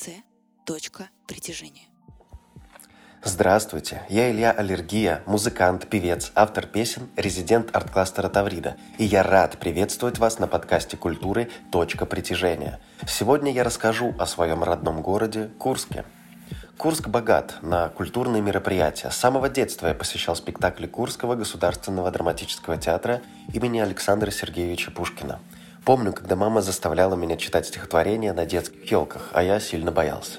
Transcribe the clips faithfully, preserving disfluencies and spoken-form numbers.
экспозиция «Точка притяжения». Здравствуйте, я Илья Аллергия, музыкант, певец, автор песен, резидент арт-кластера Таврида. И я рад приветствовать вас на подкасте культуры «Точка притяжения». Сегодня я расскажу о своем родном городе Курске. Курск богат на культурные мероприятия. С самого детства я посещал спектакли Курского государственного драматического театра имени Александра Сергеевича Пушкина. Помню, когда мама заставляла меня читать стихотворения на детских елках, а я сильно боялся.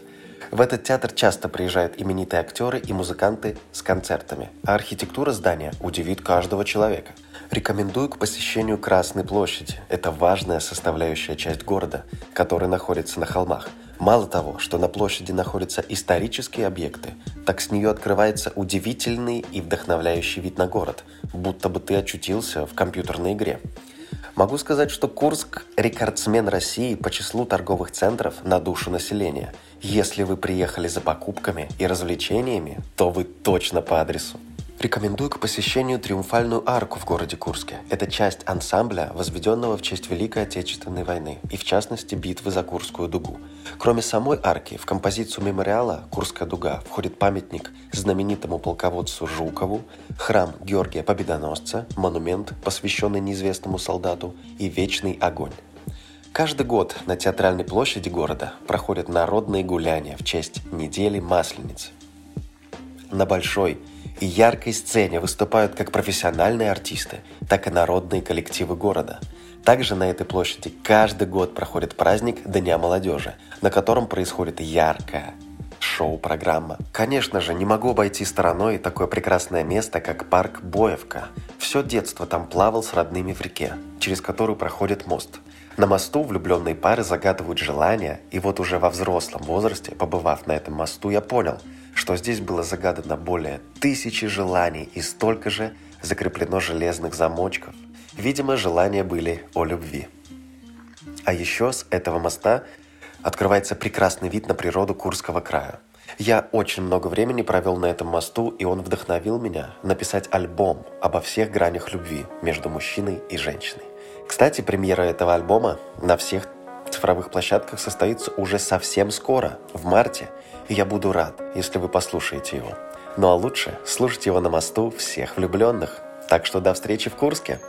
В этот театр часто приезжают именитые актеры и музыканты с концертами, а архитектура здания удивит каждого человека. Рекомендую к посещению Красной площади. Это важная составляющая часть города, которая находится на холмах. Мало того, что на площади находятся исторические объекты, так с нее открывается удивительный и вдохновляющий вид на город, будто бы ты очутился в компьютерной игре. Могу сказать, что Курск – рекордсмен России по числу торговых центров на душу населения. Если вы приехали за покупками и развлечениями, то вы точно по адресу. Рекомендую к посещению Триумфальную арку в городе Курске. Это часть ансамбля, возведенного в честь Великой Отечественной войны и, в частности, битвы за Курскую дугу. Кроме самой арки, в композицию мемориала «Курская дуга» входит памятник знаменитому полководцу Жукову, храм Георгия Победоносца, монумент, посвященный неизвестному солдату, и вечный огонь. Каждый год на Театральной площади города проходят народные гуляния в честь недели Масленицы. На большой и яркой сцене выступают как профессиональные артисты, так и народные коллективы города. Также на этой площади каждый год проходит праздник Дня молодежи, на котором происходит яркая шоу-программа. Конечно же, не могу обойти стороной такое прекрасное место, как парк Боевка. Все детство там плавал с родными в реке, через которую проходит мост. На мосту влюбленные пары загадывают желания, и вот уже во взрослом возрасте, побывав на этом мосту, я понял, что здесь было загадано более тысячи желаний и столько же закреплено железных замочков. Видимо, желания были о любви. А еще с этого моста открывается прекрасный вид на природу Курского края. Я очень много времени провел на этом мосту, и он вдохновил меня написать альбом обо всех гранях любви между мужчиной и женщиной. Кстати, премьера этого альбома на всех цифровых площадках состоится уже совсем скоро, в марте, и я буду рад, если вы послушаете его. Ну а лучше слушать его на мосту всех влюбленных. Так что до встречи в Курске!